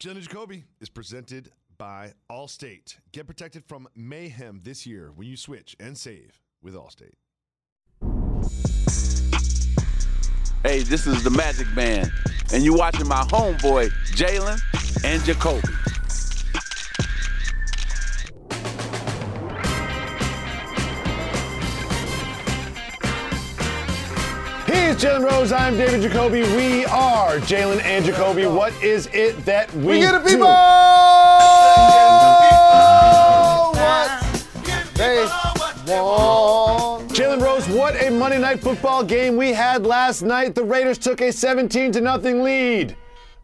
Jalen Jacoby is presented by Allstate. Get protected from mayhem this year when you switch and save with Allstate. Hey, this is the Magic Man, and you're watching my homeboy, Jalen and Jacoby. It's Jalen Rose. I'm David Jacoby. We are Jalen and Jacoby. What is it that we get a people? What they want. Jalen Rose, what a Monday Night Football game we had last night. The Raiders took a 17-0 lead,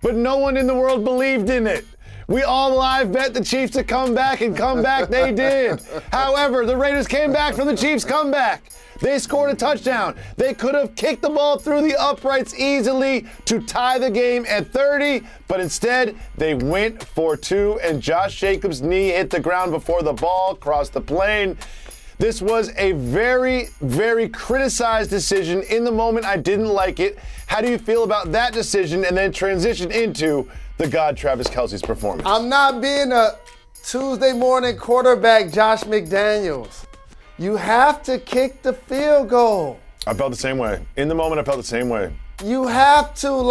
but no one in the world believed in it. We all live bet the Chiefs to come back, and come back they did. However, the Raiders came back from the Chiefs' comeback. They scored a touchdown. They could have kicked the ball through the uprights easily to tie the game at 30, but instead they went for two, and Josh Jacobs' knee hit the ground before the ball crossed the plane. This was a very, very criticized decision. In the moment, I didn't like it. How do you feel about that decision, and then transition into the god Travis Kelce's performance? I'm not being a Tuesday morning quarterback, Josh McDaniels. You have to kick the field goal. I felt the same way. In the moment, I felt the same way. You have to,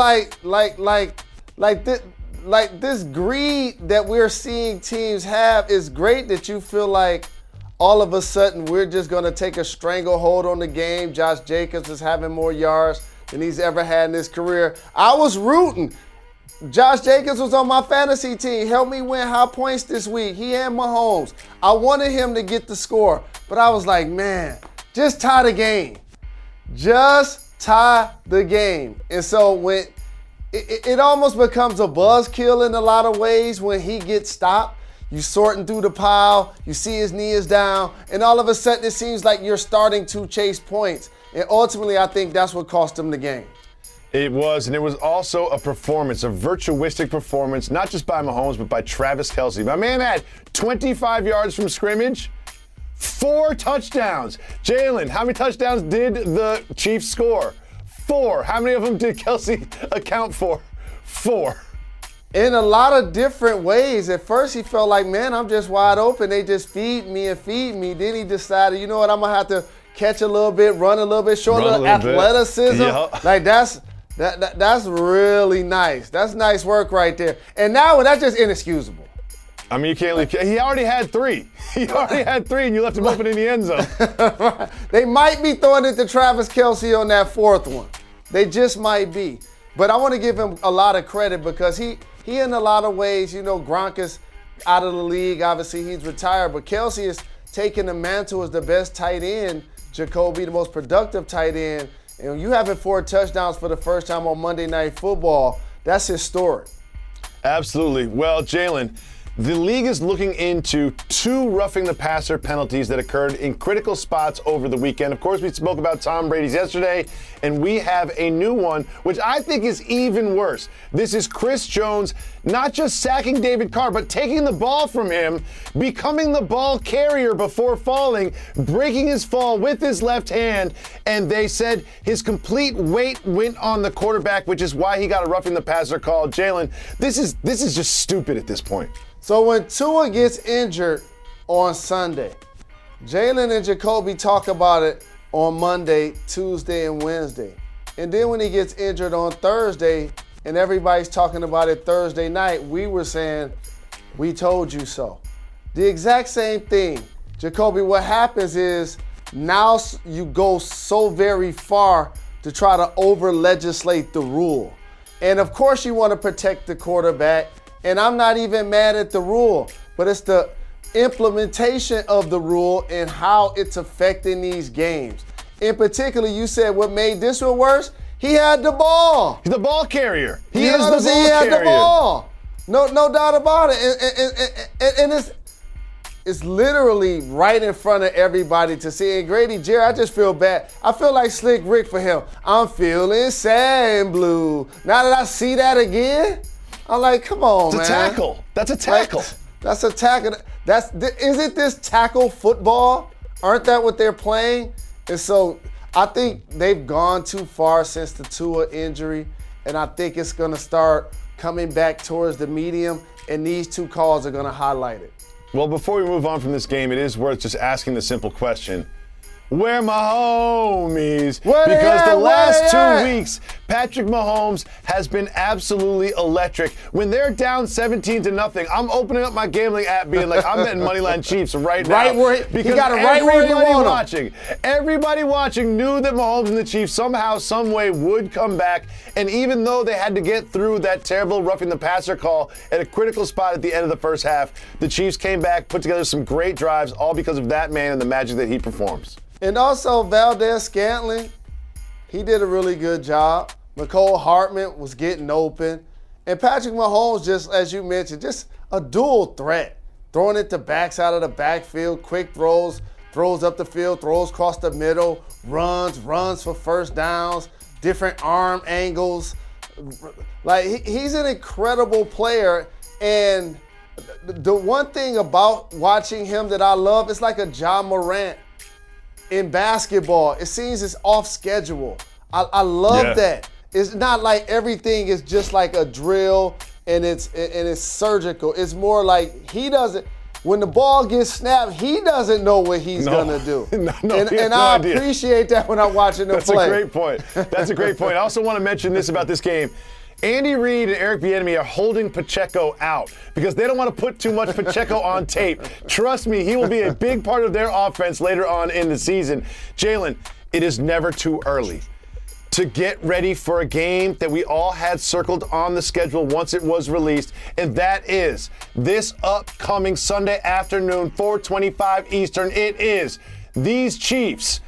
this greed that we're seeing teams have. It's great that you feel like all of a sudden we're just going to take a stranglehold on the game. Josh Jacobs is having more yards than he's ever had in his career. I was rooting. Josh Jacobs was on my fantasy team. Helped me win high points this week. He and Mahomes. I wanted him to get the score, but I was like, man, just tie the game. Just tie the game. And so when it almost becomes a buzzkill in a lot of ways when he gets stopped. You sorting through the pile. You see his knee is down. And all of a sudden, it seems like you're starting to chase points. And ultimately, I think that's what cost him the game. It was, and it was also a performance, a virtuistic performance, not just by Mahomes, but by Travis Kelce. My man had 25 yards from scrimmage, 4 touchdowns. Jalen, how many touchdowns did the Chiefs score? 4. How many of them did Kelce account for? 4. In a lot of different ways. At first, he felt like, man, I'm just wide open. They just feed me and feed me. Then he decided, you know what, I'm going to have to catch a little bit, run a little bit, show a little athleticism. Yeah. Like, that's really nice. That's nice work right there. And now that's just inexcusable. I mean, you can't leave. He already had 3. He already had 3, and you left him open in the end zone. Right. They might be throwing it to Travis Kelce on that 4th one. They just might be. But I want to give him a lot of credit because he in a lot of ways, you know, Gronk is out of the league. Obviously, he's retired. But Kelce is taking the mantle as the best tight end, Jacoby, the most productive tight end. And you having 4 touchdowns for the first time on Monday Night Football, that's historic. Absolutely. Well, Jalen, the league is looking into 2 roughing the passer penalties that occurred in critical spots over the weekend. Of course, we spoke about Tom Brady's yesterday, and we have a new one, which I think is even worse. This is Chris Jones not just sacking David Carr, but taking the ball from him, becoming the ball carrier before falling, breaking his fall with his left hand, and they said his complete weight went on the quarterback, which is why he got a roughing the passer call. Jalen, this is just stupid at this point. So when Tua gets injured on Sunday, Jalen and Jacoby talk about it on Monday, Tuesday, and Wednesday. And then when he gets injured on Thursday, and everybody's talking about it Thursday night, we were saying, we told you so. The exact same thing. Jacoby, what happens is now you go so very far to try to over-legislate the rule. And of course you want to protect the quarterback. And I'm not even mad at the rule, but it's the implementation of the rule and how it's affecting these games. In particular, you said what made this one worse? He had the ball. He's the ball carrier. He is the ball carrier. He had the ball. No doubt about it. And it's literally right in front of everybody to see. And Grady Jarrett, I just feel bad. I feel like Slick Rick for him. I'm feeling sad and blue. Now that I see that again, I'm like, come on, man. It's a tackle. That's a tackle. That's a tackle. Isn't this tackle football? Aren't that what they're playing? And so I think they've gone too far since the Tua injury, and I think it's going to start coming back towards the medium, and these two calls are going to highlight it. Well, before we move on from this game, it is worth just asking the simple question. Where my homies? Because the last two weeks, Patrick Mahomes has been absolutely electric. When they're down 17-0, I'm opening up my gambling app being like, I'm betting Moneyline Chiefs right now. Because everybody watching everybody watching knew that Mahomes and the Chiefs somehow, some way would come back. And even though they had to get through that terrible roughing the passer call at a critical spot at the end of the first half, the Chiefs came back, put together some great drives, all because of that man and the magic that he performs. And also Valdez Scantling, he did a really good job. McCole Hartman was getting open. And Patrick Mahomes, just as you mentioned, just a dual threat. Throwing it to backs out of the backfield, quick throws up the field, throws across the middle, runs for first downs, different arm angles. Like, he's an incredible player. And the one thing about watching him that I love, it's like a Ja Morant. In basketball, it seems it's off schedule. I love that. It's not like everything is just like a drill and it's surgical. It's more like he doesn't. When the ball gets snapped, he doesn't know what he's going to do. I appreciate that when I'm watching him play. That's a great point. I also want to mention this about this game. Andy Reid and Eric Bieniemy are holding Pacheco out because they don't want to put too much Pacheco on tape. Trust me, he will be a big part of their offense later on in the season. Jalen, it is never too early to get ready for a game that we all had circled on the schedule once it was released, and that is this upcoming Sunday afternoon, 4:25 Eastern. It is these Chiefs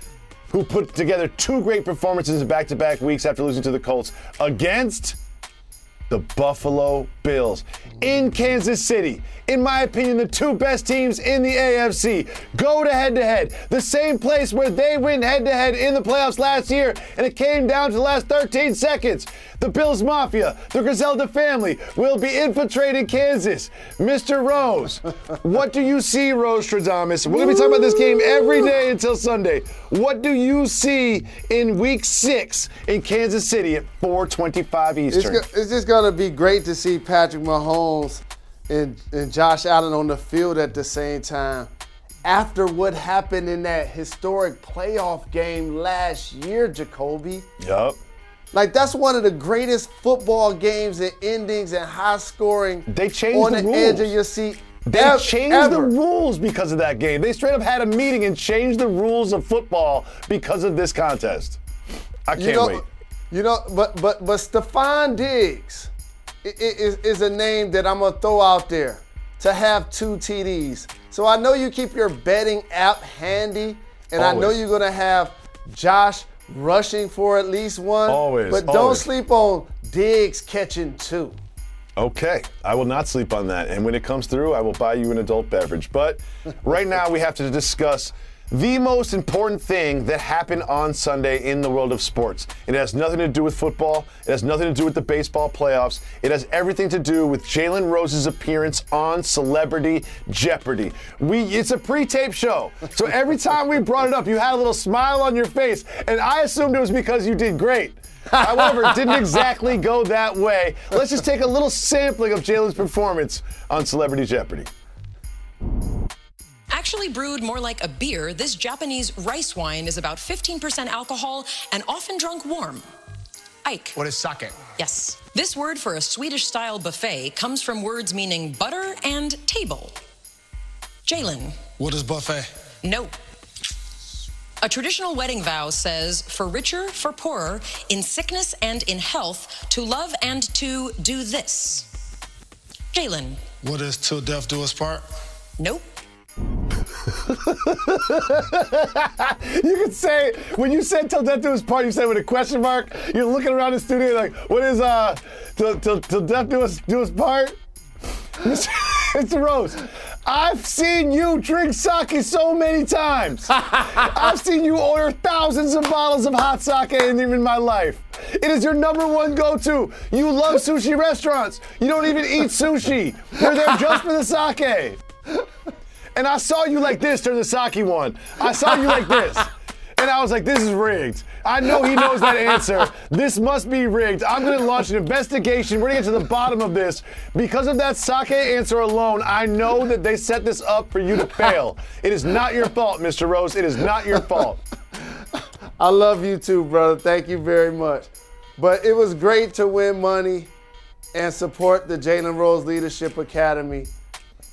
who put together two great performances in back-to-back weeks after losing to the Colts against the Buffalo Bills in Kansas City. In my opinion, the two best teams in the AFC go to head, the same place where they went head-to-head in the playoffs last year, and it came down to the last 13 seconds. The Bills Mafia, the Griselda family, will be infiltrating Kansas. Mr. Rose, what do you see, Rose Stradamus? We're going to be talking about this game every day until Sunday. What do you see in Week 6 in Kansas City at 4:25 Eastern? It's just going to be great to see Patrick Mahomes and Josh Allen on the field at the same time. After what happened in that historic playoff game last year, Jacoby. Yup. Like, that's one of the greatest football games and endings and high scoring. They changed on the edge of your seat. They changed the rules because of that game. They straight up had a meeting and changed the rules of football because of this contest. I can't wait. You know, but Stefon Diggs is a name that I'm going to throw out there to have two TDs. So I know you keep your betting app handy, and always. I know you're going to have Josh rushing for at least one. But don't sleep on Diggs catching two. Okay, I will not sleep on that. And when it comes through, I will buy you an adult beverage. But right now we have to discuss the most important thing that happened on Sunday in the world of sports. It has nothing to do with football. It has nothing to do with the baseball playoffs. It has everything to do with Jalen Rose's appearance on Celebrity Jeopardy. It's a pre-tape show. So every time we brought it up, you had a little smile on your face, and I assumed it was because you did great. However, it didn't exactly go that way. Let's just take a little sampling of Jalen's performance on Celebrity Jeopardy. Actually brewed more like a beer, this Japanese rice wine is about 15% alcohol and often drunk warm. Ike. What is sake? Yes. This word for a Swedish-style buffet comes from words meaning butter and table. Jalen. What is buffet? No. A traditional wedding vow says, for richer, for poorer, in sickness and in health, to love and to do this. Jalen. What is till death do us part? Nope. You could say, when you said till death do us part, you said with a question mark. You're looking around the studio like, what is till death do us part? It's a roast. I've seen you drink sake so many times. I've seen you order thousands of bottles of hot sake in my life. It is your number one go-to. You love sushi restaurants. You don't even eat sushi. You're there just for the sake. And I saw you like this during the sake one. I saw you like this. And I was like, this is rigged. I know he knows that answer. This must be rigged. I'm going to launch an investigation. We're going to get to the bottom of this. Because of that sake answer alone, I know that they set this up for you to fail. It is not your fault, Mr. Rose. It is not your fault. I love you too, brother. Thank you very much. But it was great to win money and support the Jalen Rose Leadership Academy.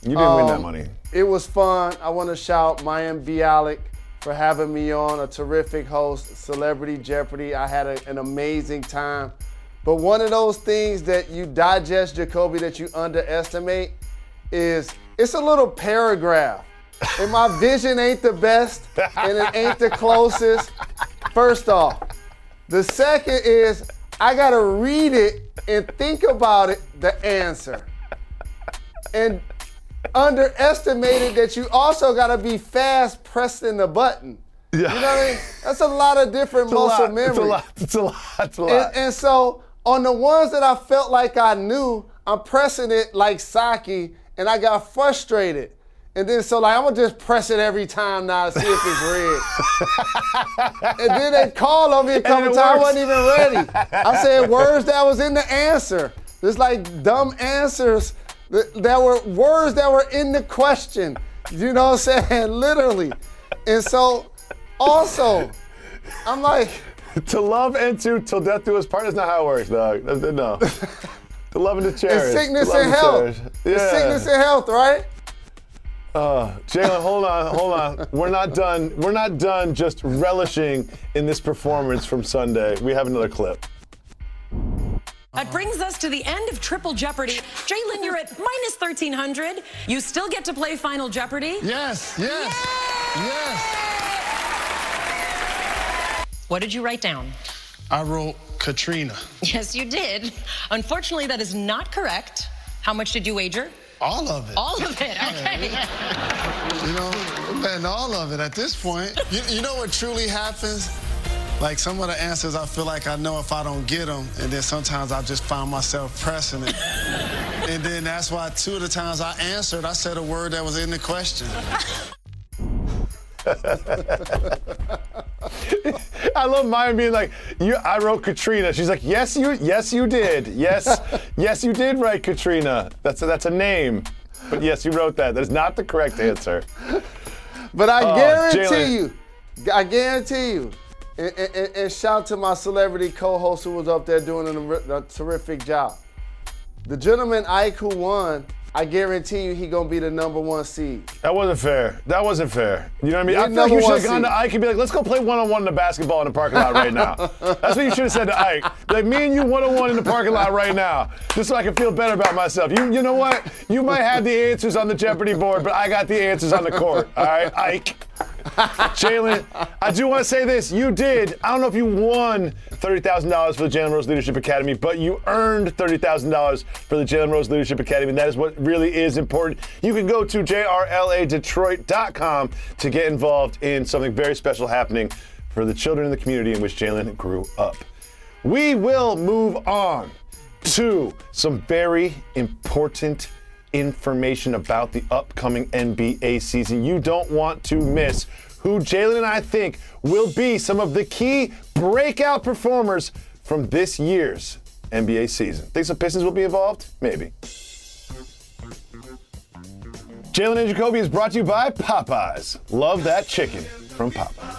You didn't win that money. It was fun. I want to shout Mayim Bialik for having me on, a terrific host, Celebrity Jeopardy. I had an amazing time. But one of those things that you digest, Jacoby, that you underestimate is it's a little paragraph. And my vision ain't the best, and it ain't the closest, first off. The second is I got to read it and think about it, the answer. And underestimated that you also got to be fast pressing the button. Yeah. You know what I mean? That's a lot of different muscle memory. It's a lot. And so on the ones that I felt like I knew, I'm pressing it like sake, and I got frustrated. And then so like I'm going to just press it every time now to see if it's red. And then they call on me a couple times. I wasn't even ready. I said words that was in the answer. It's like dumb answers. There were words that were in the question. You know what I'm saying? Literally. And so, also, I'm like... To love and to till death do us part is not how it works, dog. No. To love and to cherish. It's sickness and health. Yeah. It's sickness and health, right? Jalen, hold on. We're not done just relishing in this performance from Sunday. We have another clip. That brings us to the end of Triple Jeopardy. Jalen, you're at minus 1,300. You still get to play Final Jeopardy. Yes. What did you write down? I wrote Katrina. Yes, you did. Unfortunately, that is not correct. How much did you wager? All of it, okay. You know, I'm betting all of it at this point. You know what truly happens? Like, some of the answers I feel like I know if I don't get them, and then sometimes I just find myself pressing it. And then that's why two of the times I answered, I said a word that was in the question. I love Maya being like, I wrote Katrina. She's like, yes, you did. Yes, you did write Katrina. That's a name. But yes, you wrote that. That is not the correct answer. But I guarantee you. And shout to my celebrity co-host who was up there doing a terrific job. The gentleman Ike who won, I guarantee you he gonna be the number one seed. That wasn't fair. You know what I mean? I feel like you should have gone to Ike and be like, let's go play one-on-one in the basketball in the parking lot right now. That's what you should have said to Ike. Be like, me and you one-on-one in the parking lot right now, just so I can feel better about myself. You know what? You might have the answers on the Jeopardy board, but I got the answers on the court. All right, Ike. Jalen, I do want to say this. You did. I don't know if you won $30,000 for the Jalen Rose Leadership Academy, but you earned $30,000 for the Jalen Rose Leadership Academy, and that is what really is important. You can go to jrladetroit.com to get involved in something very special happening for the children in the community in which Jalen grew up. We will move on to some very important information about the upcoming NBA season. You don't want to miss who Jalen and I think will be some of the key breakout performers from this year's NBA season. Think some Pistons will be involved? Maybe. Jalen and Jacoby is brought to you by Popeyes. Love that chicken from Popeyes.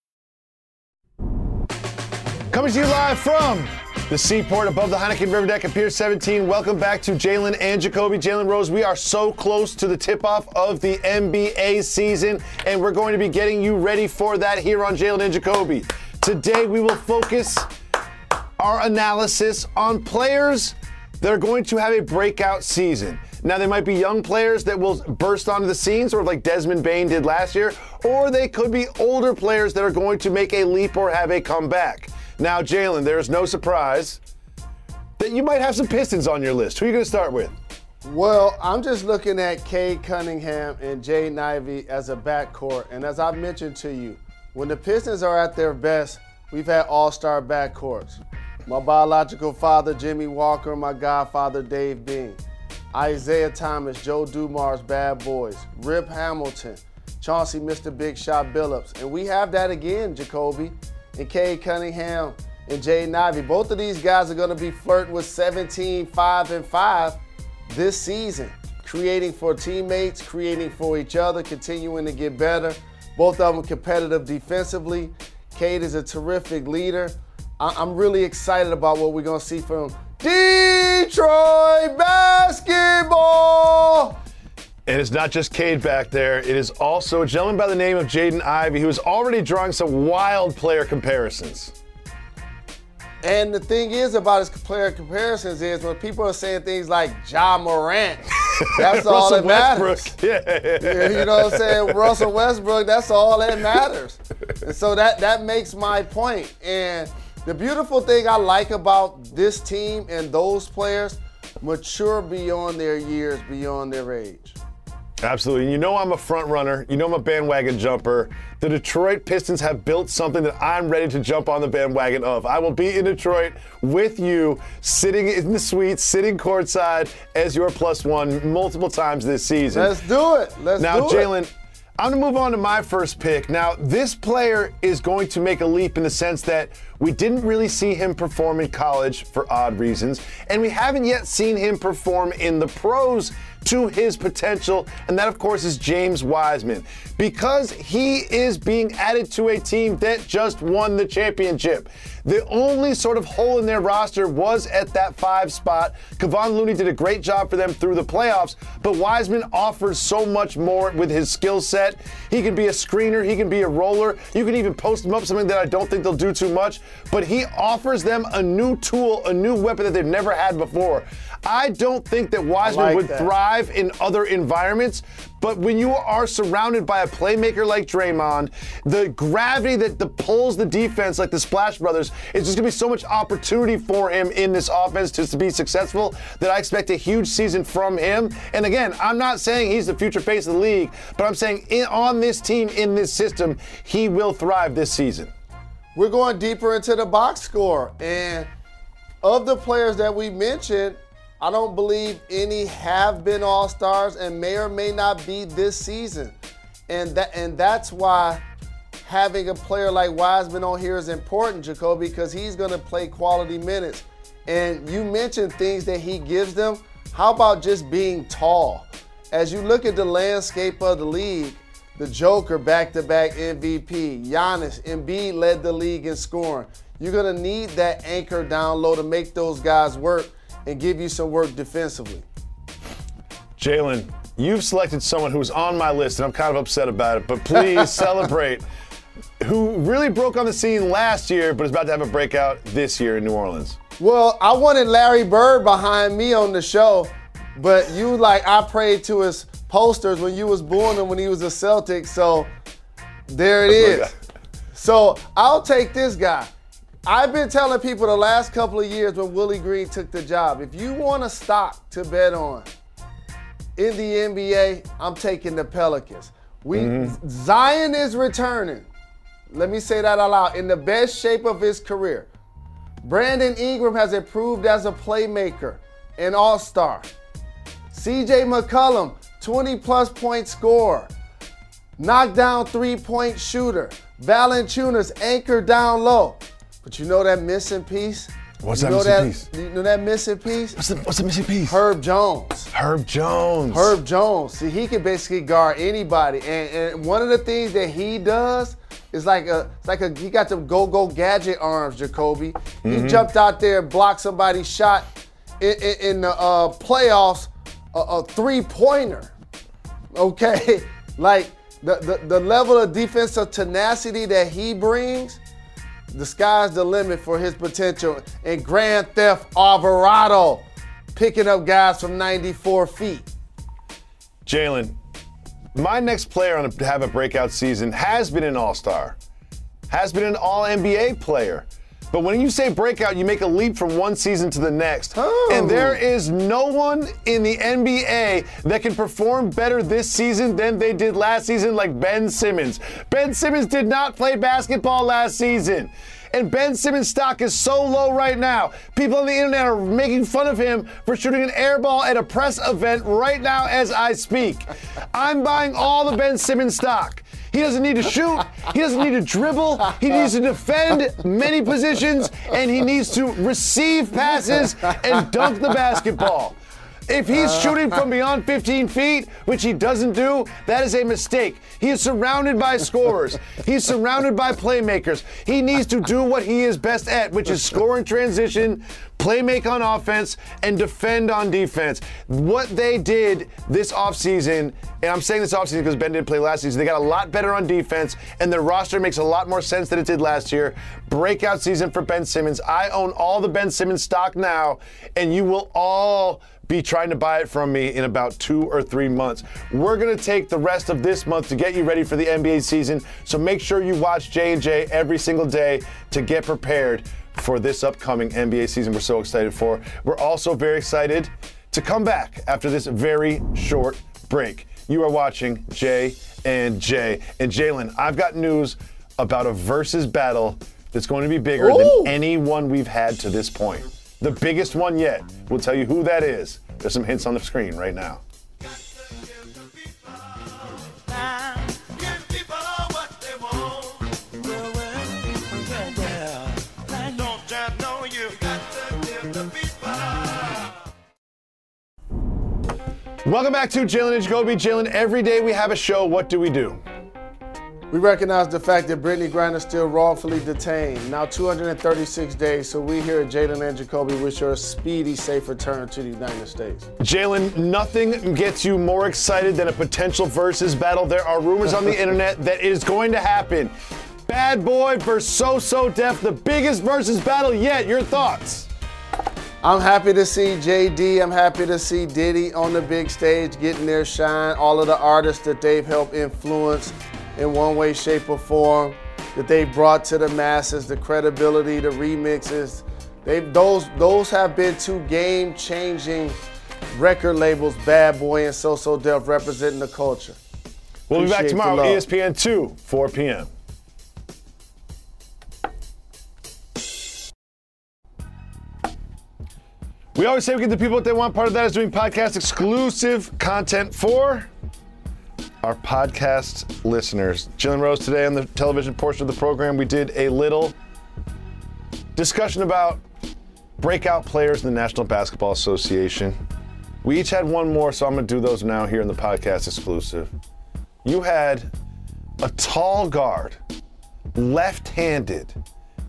Coming to you live from the seaport above the Heineken River Deck at Pier 17. Welcome back to Jalen and Jacoby. Jalen Rose, we are so close to the tip-off of the NBA season, and we're going to be getting you ready for that here on Jalen and Jacoby. Today, we will focus our analysis on players that are going to have a breakout season. Now, they might be young players that will burst onto the scene, sort of like Desmond Bane did last year, or they could be older players that are going to make a leap or have a comeback. Now, Jalen, there is no surprise that you might have some Pistons on your list. Who are you going to start with? Well, I'm just looking at Cade Cunningham and Jaden Ivey as a backcourt. And as I mentioned to you, when the Pistons are at their best, we've had all-star backcourts. My biological father, Jimmy Walker, my godfather, Dave Bean, Isaiah Thomas, Joe Dumars, Bad Boys, Rip Hamilton, Chauncey, Mr. Big Shot Billups. And we have that again, Jacoby. And Cade Cunningham and Jaden Ivey. Both of these guys are going to be flirting with 17, 5, and 5 this season, creating for teammates, creating for each other, continuing to get better. Both of them competitive defensively. Cade is a terrific leader. I'm really excited about what we're going to see from Detroit basketball. And it's not just Cade back there. It is also a gentleman by the name of Jaden Ivey, who is already drawing some wild player comparisons. And the thing is about his player comparisons is when people are saying things like Ja Morant, that's all that matters. Yeah. You know what I'm saying? Russell Westbrook, that's all that matters. And so that makes my point. And the beautiful thing I like about this team and those players, mature beyond their years, beyond their age. Absolutely. And you know I'm a front runner. You know I'm a bandwagon jumper. The Detroit Pistons have built something that I'm ready to jump on the bandwagon of. I will be in Detroit with you, sitting in the suite, sitting courtside as your +1 multiple times this season. Let's do it. Now, Jalen, I'm going to move on to my first pick. Now, this player is going to make a leap in the sense that we didn't really see him perform in college for odd reasons, and we haven't yet seen him perform in the pros to his potential, and that, of course, is James Wiseman. Because he is being added to a team that just won the championship. The only sort of hole in their roster was at that 5 spot. Kevon Looney did a great job for them through the playoffs, but Wiseman offers so much more with his skill set. He can be a screener, he can be a roller, you can even post him up, something that I don't think they'll do too much, but he offers them a new tool, a new weapon that they've never had before. I don't think that Wiseman would thrive in other environments, but when you are surrounded by a playmaker like Draymond, the gravity that pulls the defense like the Splash Brothers, it's just going to be so much opportunity for him in this offense to be successful that I expect a huge season from him. And again, I'm not saying he's the future face of the league, but I'm saying on this team, in this system, he will thrive this season. We're going deeper into the box score. And of the players that we mentioned, I don't believe any have been all-stars and may or may not be this season. And that's why having a player like Wiseman on here is important, Jacoby, because he's going to play quality minutes. And you mentioned things that he gives them. How about just being tall? As you look at the landscape of the league, the Joker back-to-back MVP, Giannis, Embiid led the league in scoring. You're going to need that anchor down low to make those guys work and give you some work defensively. Jalen, you've selected someone who's on my list, and I'm kind of upset about it, but please celebrate, who really broke on the scene last year but is about to have a breakout this year in New Orleans. Well, I wanted Larry Bird behind me on the show, but you like I prayed to his posters when you was booing him when he was a Celtic, so there it is. So I'll take this guy. I've been telling people the last couple of years when Willie Green took the job, if you want a stock to bet on in the NBA, I'm taking the Pelicans. Zion is returning. Let me say that out loud. In the best shape of his career. Brandon Ingram has improved as a playmaker, an all-star. CJ McCollum, 20-plus point scorer. Knockdown three-point shooter. Valanciunas, anchor down low. But you know that missing piece? You know that missing piece? What's the missing piece? Herb Jones. See, he can basically guard anybody. And one of the things that he does It's like he got them go-go gadget arms, Jacoby. He jumped out there and blocked somebody's shot in the playoffs, a three-pointer. Okay, like the level of defensive tenacity that he brings, the sky's the limit for his potential. And Grand Theft Alvarado, picking up guys from 94 feet. Jalen, my next player to have a breakout season has been an all-star, has been an all-NBA player. But when you say breakout, you make a leap from one season to the next. Oh. And there is no one in the NBA that can perform better this season than they did last season, like Ben Simmons. Ben Simmons did not play basketball last season. And Ben Simmons' stock is so low right now. People on the internet are making fun of him for shooting an air ball at a press event right now as I speak. I'm buying all the Ben Simmons stock. He doesn't need to shoot. He doesn't need to dribble. He needs to defend many positions, and he needs to receive passes and dunk the basketball. If he's shooting from beyond 15 feet, which he doesn't do, that is a mistake. He is surrounded by scorers. He's surrounded by playmakers. He needs to do what he is best at, which is score in transition, playmake on offense, and defend on defense. What they did this offseason, and I'm saying this offseason because Ben didn't play last season, they got a lot better on defense, and their roster makes a lot more sense than it did last year. Breakout season for Ben Simmons. I own all the Ben Simmons stock now, and you will all be trying to buy it from me in about 2 or 3 months. We're going to take the rest of this month to get you ready for the NBA season, so make sure you watch J&J every single day to get prepared for this upcoming NBA season we're so excited for. We're also very excited to come back after this very short break. You are watching J&J. And Jalen, I've got news about a versus battle that's going to be bigger than any one we've had to this point. The biggest one yet. We'll tell you who that is. There's some hints on the screen right now. Welcome back to Jalen and Jacoby. Jalen, every day we have a show, what do we do? We recognize the fact that Brittany Griner's still wrongfully detained, now 236 days, so we here at Jalen and Jacoby wish her a speedy, safe return to the United States. Jalen, nothing gets you more excited than a potential versus battle. There are rumors on the internet that it is going to happen. Bad Boy versus So-So Def, the biggest versus battle yet. Your thoughts? I'm happy to see JD. I'm happy to see Diddy on the big stage getting their shine. All of the artists that they've helped influence in one way, shape, or form, that they brought to the masses, the credibility, the remixes. Those have been two game-changing record labels, Bad Boy and So-So Def, representing the culture. We'll be back tomorrow, ESPN 2, 4 p.m. We always say we give the people what they want. Part of that is doing podcast exclusive content for our podcast listeners. Jalen Rose today on the television portion of the program. We did a little discussion about breakout players in the National Basketball Association. We each had one more, so I'm going to do those now here in the podcast exclusive. You had a tall guard, left-handed,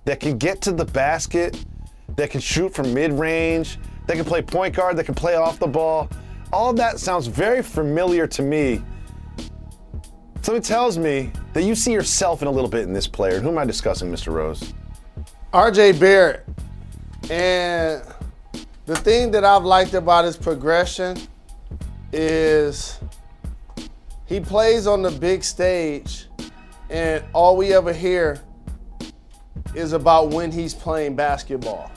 that can get to the basket, that can shoot from mid-range, they can play point guard, they can play off the ball. All of that sounds very familiar to me. Something tells me that you see yourself in a little bit in this player. Who am I discussing, Mr. Rose? RJ Barrett. And the thing that I've liked about his progression is he plays on the big stage, and all we ever hear is about when he's playing basketball.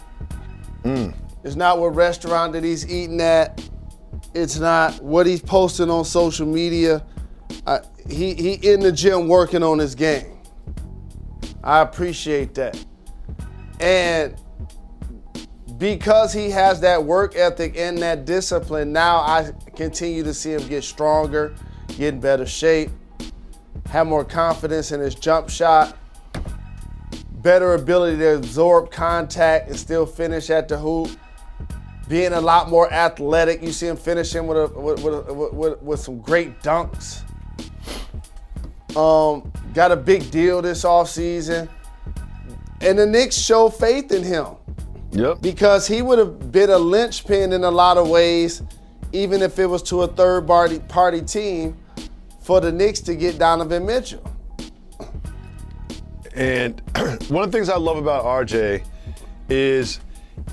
It's not what restaurant that he's eating at. It's not what he's posting on social media. He in the gym working on his game. I appreciate that. And because he has that work ethic and that discipline, now I continue to see him get stronger, get in better shape, have more confidence in his jump shot, better ability to absorb contact and still finish at the hoop. Being a lot more athletic, you see him finishing with some great dunks. Got a big deal this offseason. And the Knicks show faith in him. Yep. Because he would have been a linchpin in a lot of ways, even if it was to a third-party team, for the Knicks to get Donovan Mitchell. And one of the things I love about RJ is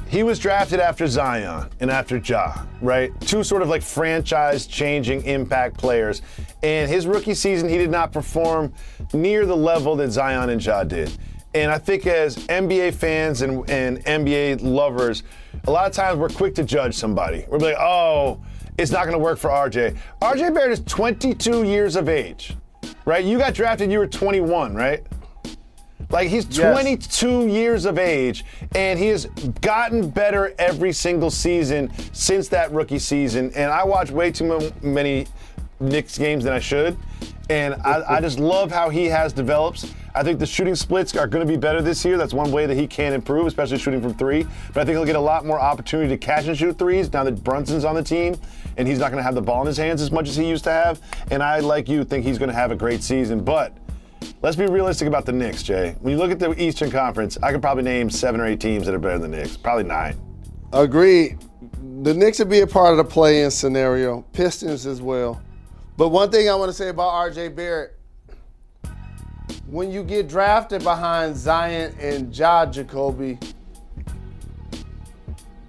he was drafted after Zion and after Ja, right? Two sort of like franchise-changing impact players. And his rookie season, he did not perform near the level that Zion and Ja did. And I think as NBA fans and NBA lovers, a lot of times we're quick to judge somebody. We're like, oh, it's not going to work for RJ. RJ Barrett is 22 years of age, right? You got drafted, you were 21, right? Like, he's 22 years of age, and he has gotten better every single season since that rookie season. And I watch way too many Knicks games than I should, and I just love how he has developed. I think the shooting splits are going to be better this year. That's one way that he can improve, especially shooting from three. But I think he'll get a lot more opportunity to catch and shoot threes now that Brunson's on the team, and he's not going to have the ball in his hands as much as he used to have. And I, like you, think he's going to have a great season. But let's be realistic about the Knicks, Jay. When you look at the Eastern Conference, I could probably name 7 or 8 teams that are better than the Knicks. Probably 9. Agreed. The Knicks would be a part of the play-in scenario. Pistons as well. But one thing I want to say about RJ Barrett, when you get drafted behind Zion and Ja Jacoby,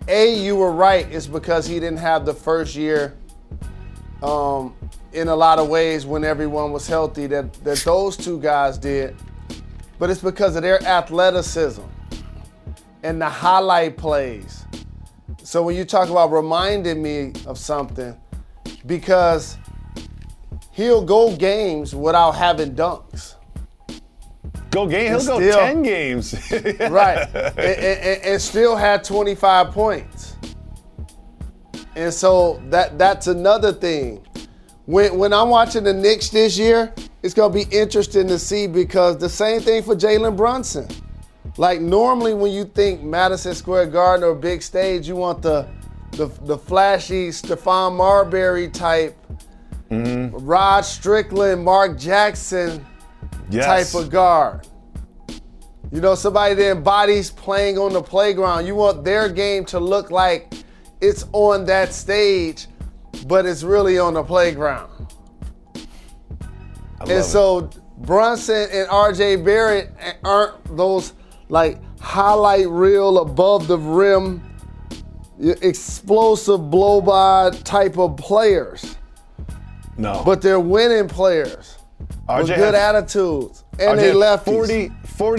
A, you were right. It's because he didn't have the first year in a lot of ways when everyone was healthy that those two guys did. But it's because of their athleticism and the highlight plays. So when you talk about reminding me of something, because he'll go games without having dunks. He'll go 10 games. Right. And still had 25 points. And so that's another thing. When I'm watching the Knicks this year, it's going to be interesting to see, because the same thing for Jalen Brunson. Like, normally when you think Madison Square Garden or big stage, you want the flashy Stephon Marbury type, Rod Strickland, Mark Jackson type of guard. You know, somebody that embodies playing on the playground. You want their game to look like it's on that stage, but it's really on the playground. So Brunson and RJ Barrett aren't those like highlight reel, above the rim, explosive blow-by type of players. No. But they're winning players with good attitudes. And they left 40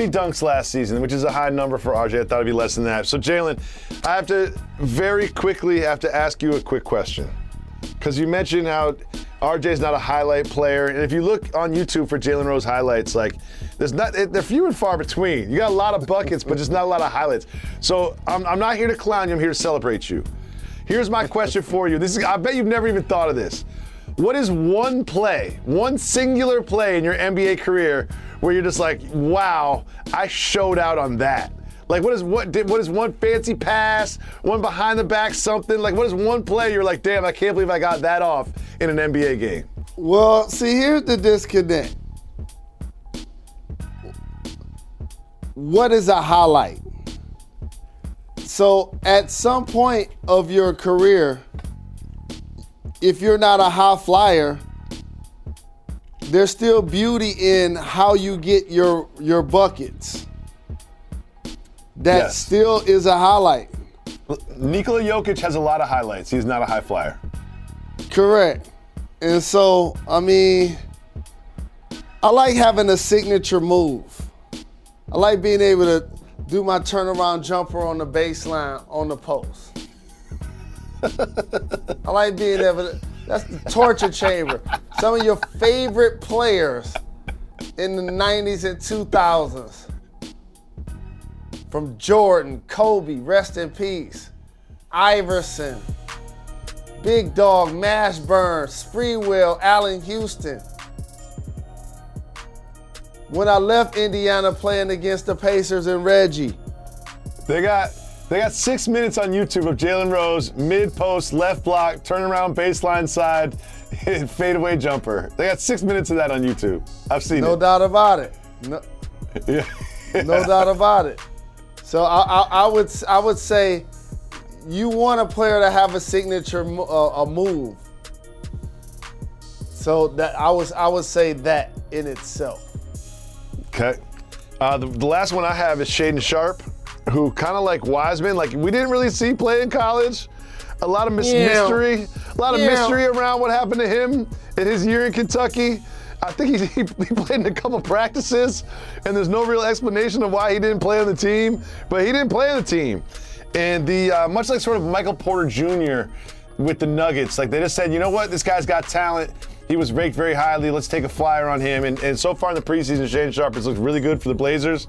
dunks last season, which is a high number for RJ. I thought it'd be less than that. So, Jalen, I have to very quickly ask you a quick question. Because you mentioned how RJ's not a highlight player. And if you look on YouTube for Jalen Rose highlights, like, they're few and far between. You got a lot of buckets, but just not a lot of highlights. So I'm not here to clown you. I'm here to celebrate you. Here's my question for you. I bet you've never even thought of this. What is one singular play in your NBA career where you're just like, wow, I showed out on that? Like, what is one fancy pass, one behind the back something? Like, what is one play you're like, damn, I can't believe I got that off in an NBA game? Well, see, here's the disconnect. What is a highlight? So at some point of your career, if you're not a high flyer, there's still beauty in how you get your buckets. That still is a highlight. Nikola Jokic has a lot of highlights. He's not a high flyer. Correct. And so, I mean, I like having a signature move. I like being able to do my turnaround jumper on the baseline on the post. I like being able to, that's the torture chamber. Some of your favorite players in the 90s and 2000s. From Jordan, Kobe, rest in peace, Iverson, Big Dog, Mashburn, Spreewell, Allen Houston. When I left Indiana playing against the Pacers and Reggie. They got They got 6 minutes on YouTube of Jalen Rose, mid-post, left block, turnaround, baseline side, fadeaway jumper. They got 6 minutes of that on YouTube. I've seen it. No doubt about it. No, yeah. No doubt about it. So I would say you want a player to have a signature a move. So that I would say that in itself. Okay. The last one I have is Shaedon Sharpe, who kind of like Wiseman, like we didn't really see play in college. A lot of mystery, a lot of mystery around what happened to him in his year in Kentucky. I think he played in a couple practices, and there's no real explanation of why he didn't play on the team, but he didn't play on the team. And the much like sort of Michael Porter Jr. with the Nuggets, like they just said, you know what, this guy's got talent. He was ranked very highly. Let's take a flyer on him. And so far in the preseason, Shaedon Sharpe has looked really good for the Blazers.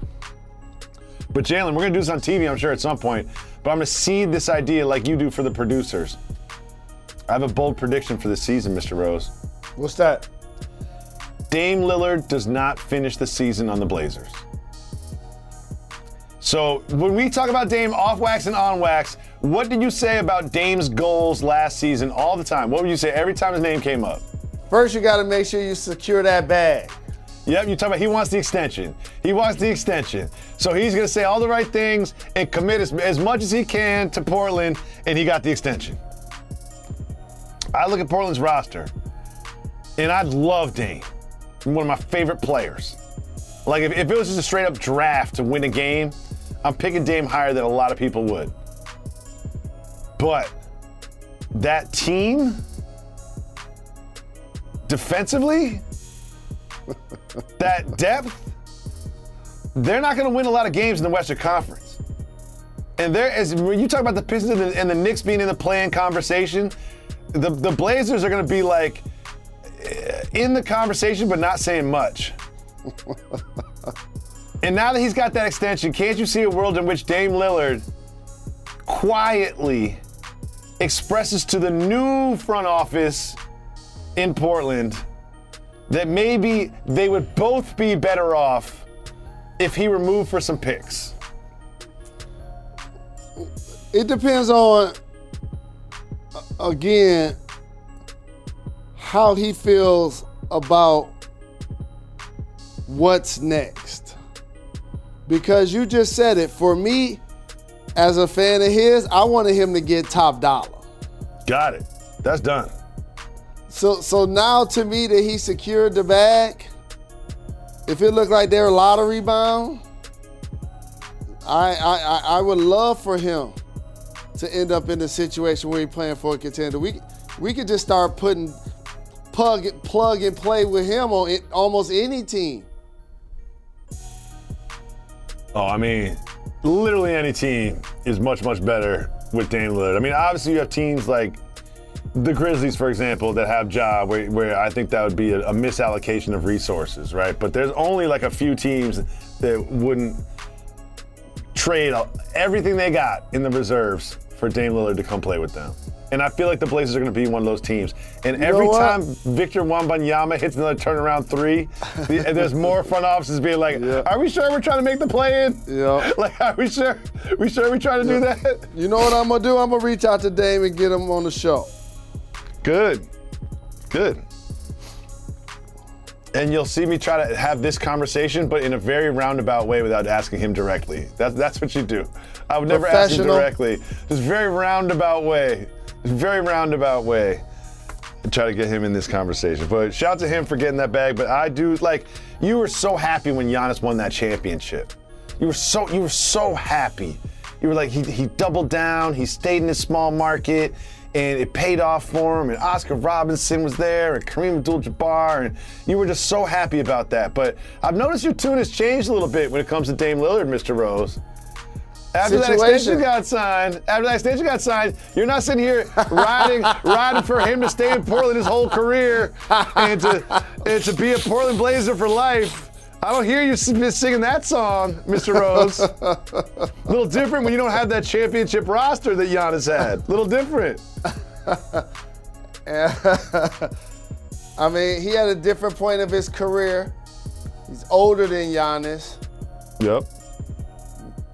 But Jalen, we're going to do this on TV, I'm sure, at some point. But I'm going to seed this idea like you do for the producers. I have a bold prediction for this season, Mr. Rose. What's that? Dame Lillard does not finish the season on the Blazers. So when we talk about Dame off wax and on wax, what did you say about Dame's goals last season all the time? What would you say every time his name came up? First, you got to make sure you secure that bag. Yep, you're talking about he wants the extension. He wants the extension. So he's going to say all the right things and commit as much as he can to Portland, and he got the extension. I look at Portland's roster, and I love Dame. One of my favorite players. Like, if it was just a straight-up draft to win a game, I'm picking Dame higher than a lot of people would. But that team, defensively, that depth, they're not going to win a lot of games in the Western Conference. And when you talk about the Pistons and the Knicks being in the play-in conversation, the Blazers are going to be like in the conversation but not saying much. And now that he's got that extension, can't you see a world in which Dame Lillard quietly expresses to the new front office in Portland that maybe they would both be better off if he were moved for some picks? It depends on, again, how he feels about what's next. Because you just said it. For me, as a fan of his, I wanted him to get top dollar. Got it. That's done. So now to me that he secured the bag, if it looked like they're lottery bound, I would love for him to end up in the situation where he's playing for a contender. We could just start putting plug and play with him on it, almost any team. Oh, I mean, literally any team is much, much better with Dame Lillard. I mean, obviously you have teams like the Grizzlies, for example, that have Ja, where I think that would be a misallocation of resources, right? But there's only like a few teams that wouldn't trade everything they got in the reserves for Dame Lillard to come play with them. And I feel like the Blazers are going to be one of those teams. And every time Victor Wembanyama hits another turnaround three, there's more front offices being like, are we sure we're trying to make the play-in? Yeah. Like, are we sure? We sure we're trying to do that? You know what I'm going to do? I'm going to reach out to Dame and get him on the show. Good. And you'll see me try to have this conversation, but in a very roundabout way without asking him directly. That's what you do. I would never ask him directly. Just very roundabout way. I try to get him in this conversation. But shout out to him for getting that bag. But I do, like, you were so happy when Giannis won that championship. You were so happy. You were like, he doubled down. He stayed in his small market. And it paid off for him, and Oscar Robertson was there, and Kareem Abdul-Jabbar, and you were just so happy about that. But I've noticed your tune has changed a little bit when it comes to Dame Lillard, Mr. Rose. After that extension got signed, you're not sitting here riding for him to stay in Portland his whole career and to be a Portland Blazer for life. I don't hear you singing that song, Mr. Rose. A little different when you don't have that championship roster that Giannis had. A little different. I mean, he had a different point of his career. He's older than Giannis. Yep.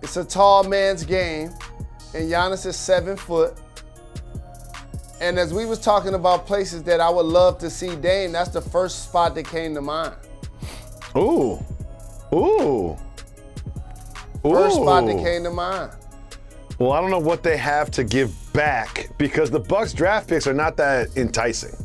It's a tall man's game. and Giannis is 7 foot. And as we was talking about places that I would love to see Dame, that's the first spot that came to mind. Ooh. Ooh. First spot that came to mind. Well, I don't know what they have to give back because the Bucks draft picks are not that enticing.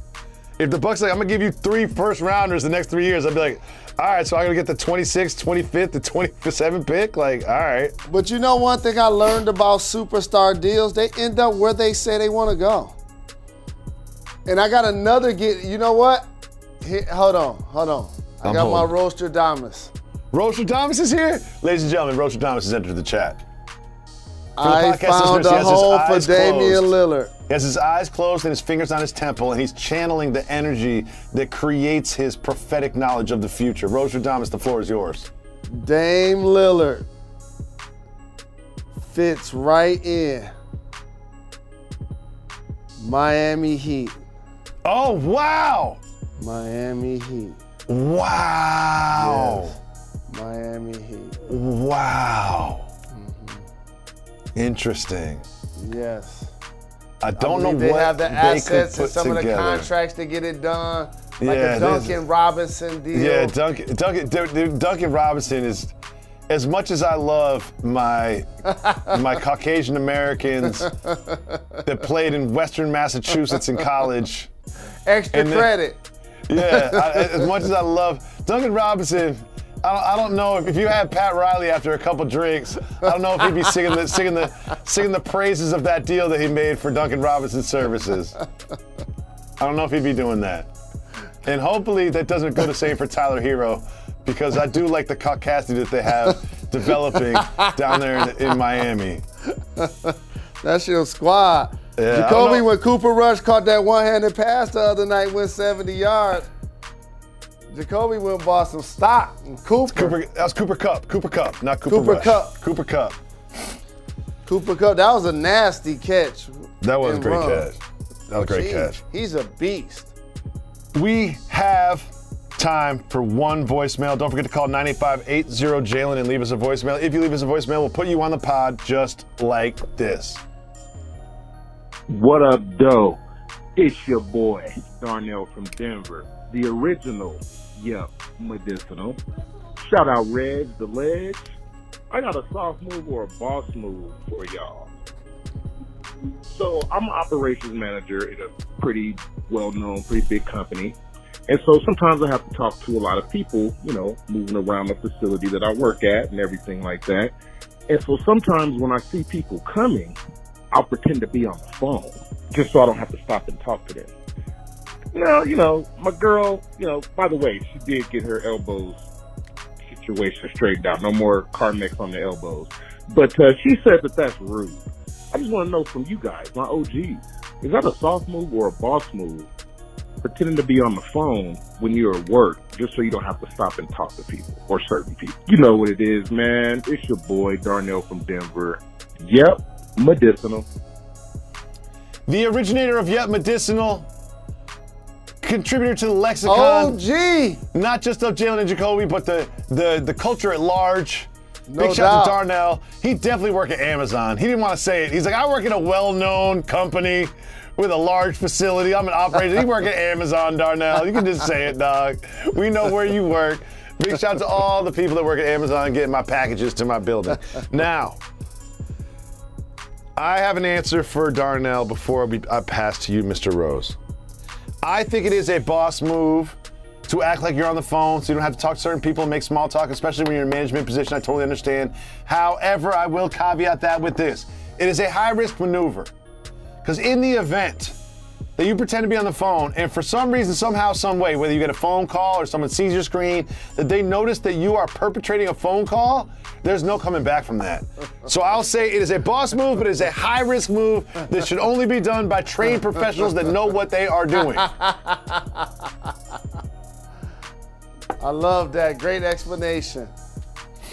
If the Bucks are like, I'm going to give you 3 first-rounders the next 3 years, I'd be like, all right, so I'm going to get the 26th, 25th, the 27th pick? Like, all right. But you know one thing I learned about superstar deals? They end up where they say they want to go. And I got another you know what? Hold on. I got my Roaster Damas. Roaster Damas is here? Ladies and gentlemen, Roaster Damas has entered the chat. I found a hole for Damian Lillard. He has his eyes closed and his fingers on his temple, and he's channeling the energy that creates his prophetic knowledge of the future. Roger Damas, the floor is yours. Dame Lillard fits right in Miami Heat. Oh, wow! Miami Heat. Wow! Yes. Miami Heat. Wow. Interesting. Yes. I don't know what they have the assets and some together. Of the contracts to get it done. Like a Duncan Robinson deal. Yeah, Duncan Robinson is, as much as I love my Caucasian Americans that played in Western Massachusetts in college. Extra credit. Yeah, as much as I love Duncan Robinson. I don't know if you had Pat Riley after a couple drinks. I don't know if he'd be singing the praises of that deal that he made for Duncan Robinson's services. I don't know if he'd be doing that. And hopefully that doesn't go the same for Tyler Hero, because I do like the caucasity that they have developing down there in Miami. That's your squad. Yeah, Jacoby, when Cooper Rush caught that one-handed pass the other night, went 70 yards. Jacoby went and bought some stock and Cooper. That was Cooper Kupp, not Cooper Rush. Cooper Kupp. That was a nasty catch. That was a great catch. That was a great catch. He's a beast. We have time for one voicemail. Don't forget to call 985-80-JALEN and leave us a voicemail. If you leave us a voicemail, we'll put you on the pod just like this. What up, doe? It's your boy, Darnell from Denver. The original, yep, medicinal. Shout out Reg, the Ledge. I got a soft move or a boss move for y'all. So I'm an operations manager in a pretty well-known, pretty big company. And so sometimes I have to talk to a lot of people, you know, moving around the facility that I work at and everything like that. And so sometimes when I see people coming, I'll pretend to be on the phone just so I don't have to stop and talk to them. Now, you know, my girl, you know, by the way, she did get her elbows situation straightened out. No more Carmex on the elbows. But she said that that's rude. I just want to know from you guys, my OGs, is that a soft move or a boss move? Pretending to be on the phone when you're at work just so you don't have to stop and talk to people or certain people. You know what it is, man. It's your boy, Darnell from Denver. Yep, medicinal. The originator of Yep, Medicinal. Contributor to the lexicon. OG! Not just of Jalen and Jacoby, but the culture at large. No Big shout out to Darnell. He definitely worked at Amazon. He didn't want to say it. He's like, I work at a well-known company with a large facility. I'm an operator. You work at Amazon, Darnell. You can just say it, dog. We know where you work. Big shout out to all the people that work at Amazon getting my packages to my building. Now, I have an answer for Darnell before I pass to you, Mr. Rose. I think it is a boss move to act like you're on the phone so you don't have to talk to certain people and make small talk, especially when you're in a management position. I totally understand. However, I will caveat that with this. It is a high-risk maneuver because in the event that you pretend to be on the phone and for some reason, somehow, some way, whether you get a phone call or someone sees your screen, that they notice that you are perpetrating a phone call, there's no coming back from that. So I'll say it is a boss move, but it is a high-risk move that should only be done by trained professionals that know what they are doing. I love that. Great explanation.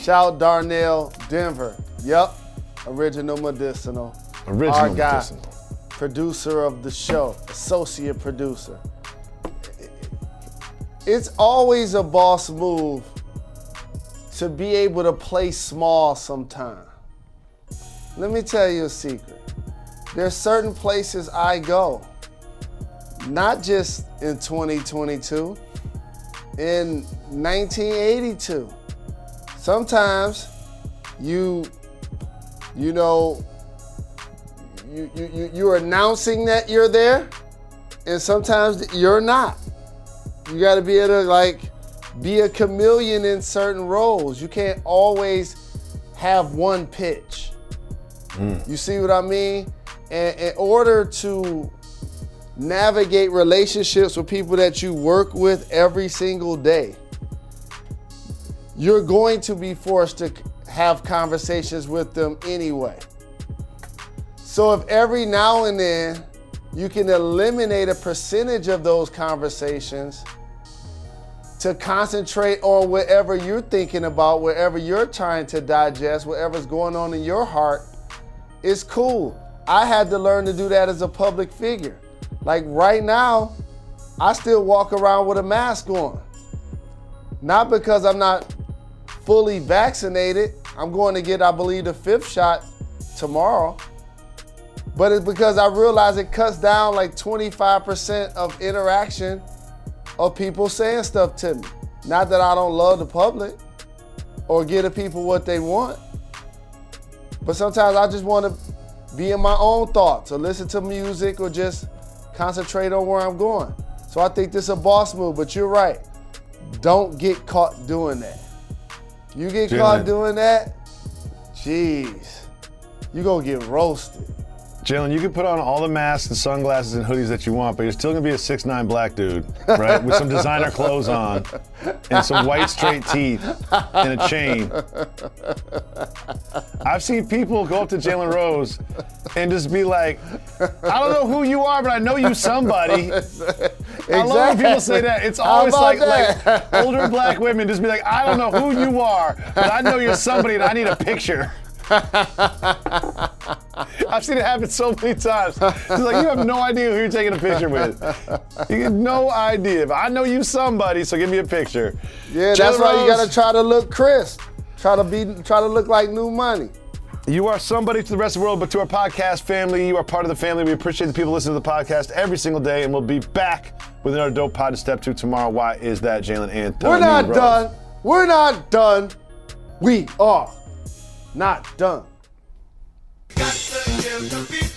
Shout Darnell, Denver. Yup. Original medicinal. Our guy, medicinal. Producer of the show. Associate producer. It's always a boss move to be able to play small sometimes. Let me tell you a secret. There's certain places I go, not just in 2022, in 1982. Sometimes you're announcing that you're there, and sometimes you're not. You gotta be able to like be a chameleon in certain roles. You can't always have one pitch. You see what I mean? And in order to navigate relationships with people that you work with every single day, you're going to be forced to have conversations with them anyway. So if every now and then you can eliminate a percentage of those conversations to concentrate on whatever you're thinking about, whatever you're trying to digest, whatever's going on in your heart, it's cool. I had to learn to do that as a public figure. Like right now, I still walk around with a mask on. Not because I'm not fully vaccinated. I'm going to get, I believe, the 5th shot tomorrow. But it's because I realize it cuts down like 25% of interaction of people saying stuff to me. Not that I don't love the public or give the people what they want, but sometimes I just want to be in my own thoughts or listen to music or just concentrate on where I'm going. So I think this is a boss move, but you're right. Don't get caught doing that. You get caught doing that, jeez, you're going to get roasted. Jalen, you can put on all the masks and sunglasses and hoodies that you want, but you're still going to be a 6'9" black dude, right? With some designer clothes on and some white straight teeth and a chain. I've seen people go up to Jalen Rose and just be like, I don't know who you are, but I know you somebody. Exactly. I love when people say that. It's always like older black women just be like, I don't know who you are, but I know you're somebody and I need a picture. I've seen it happen so many times. It's like, you have no idea who you're taking a picture with. You have no idea. But I know you somebody, so give me a picture. Yeah, Jalen that's Rose, why you gotta try to look crisp. Try to look like new money. You are somebody to the rest of the world, but to our podcast family, you are part of the family. We appreciate the people listening to the podcast every single day, and we'll be back with another dope pod to step to tomorrow. Why is that, Jalen and Tony? We're not done. We are not done. Got to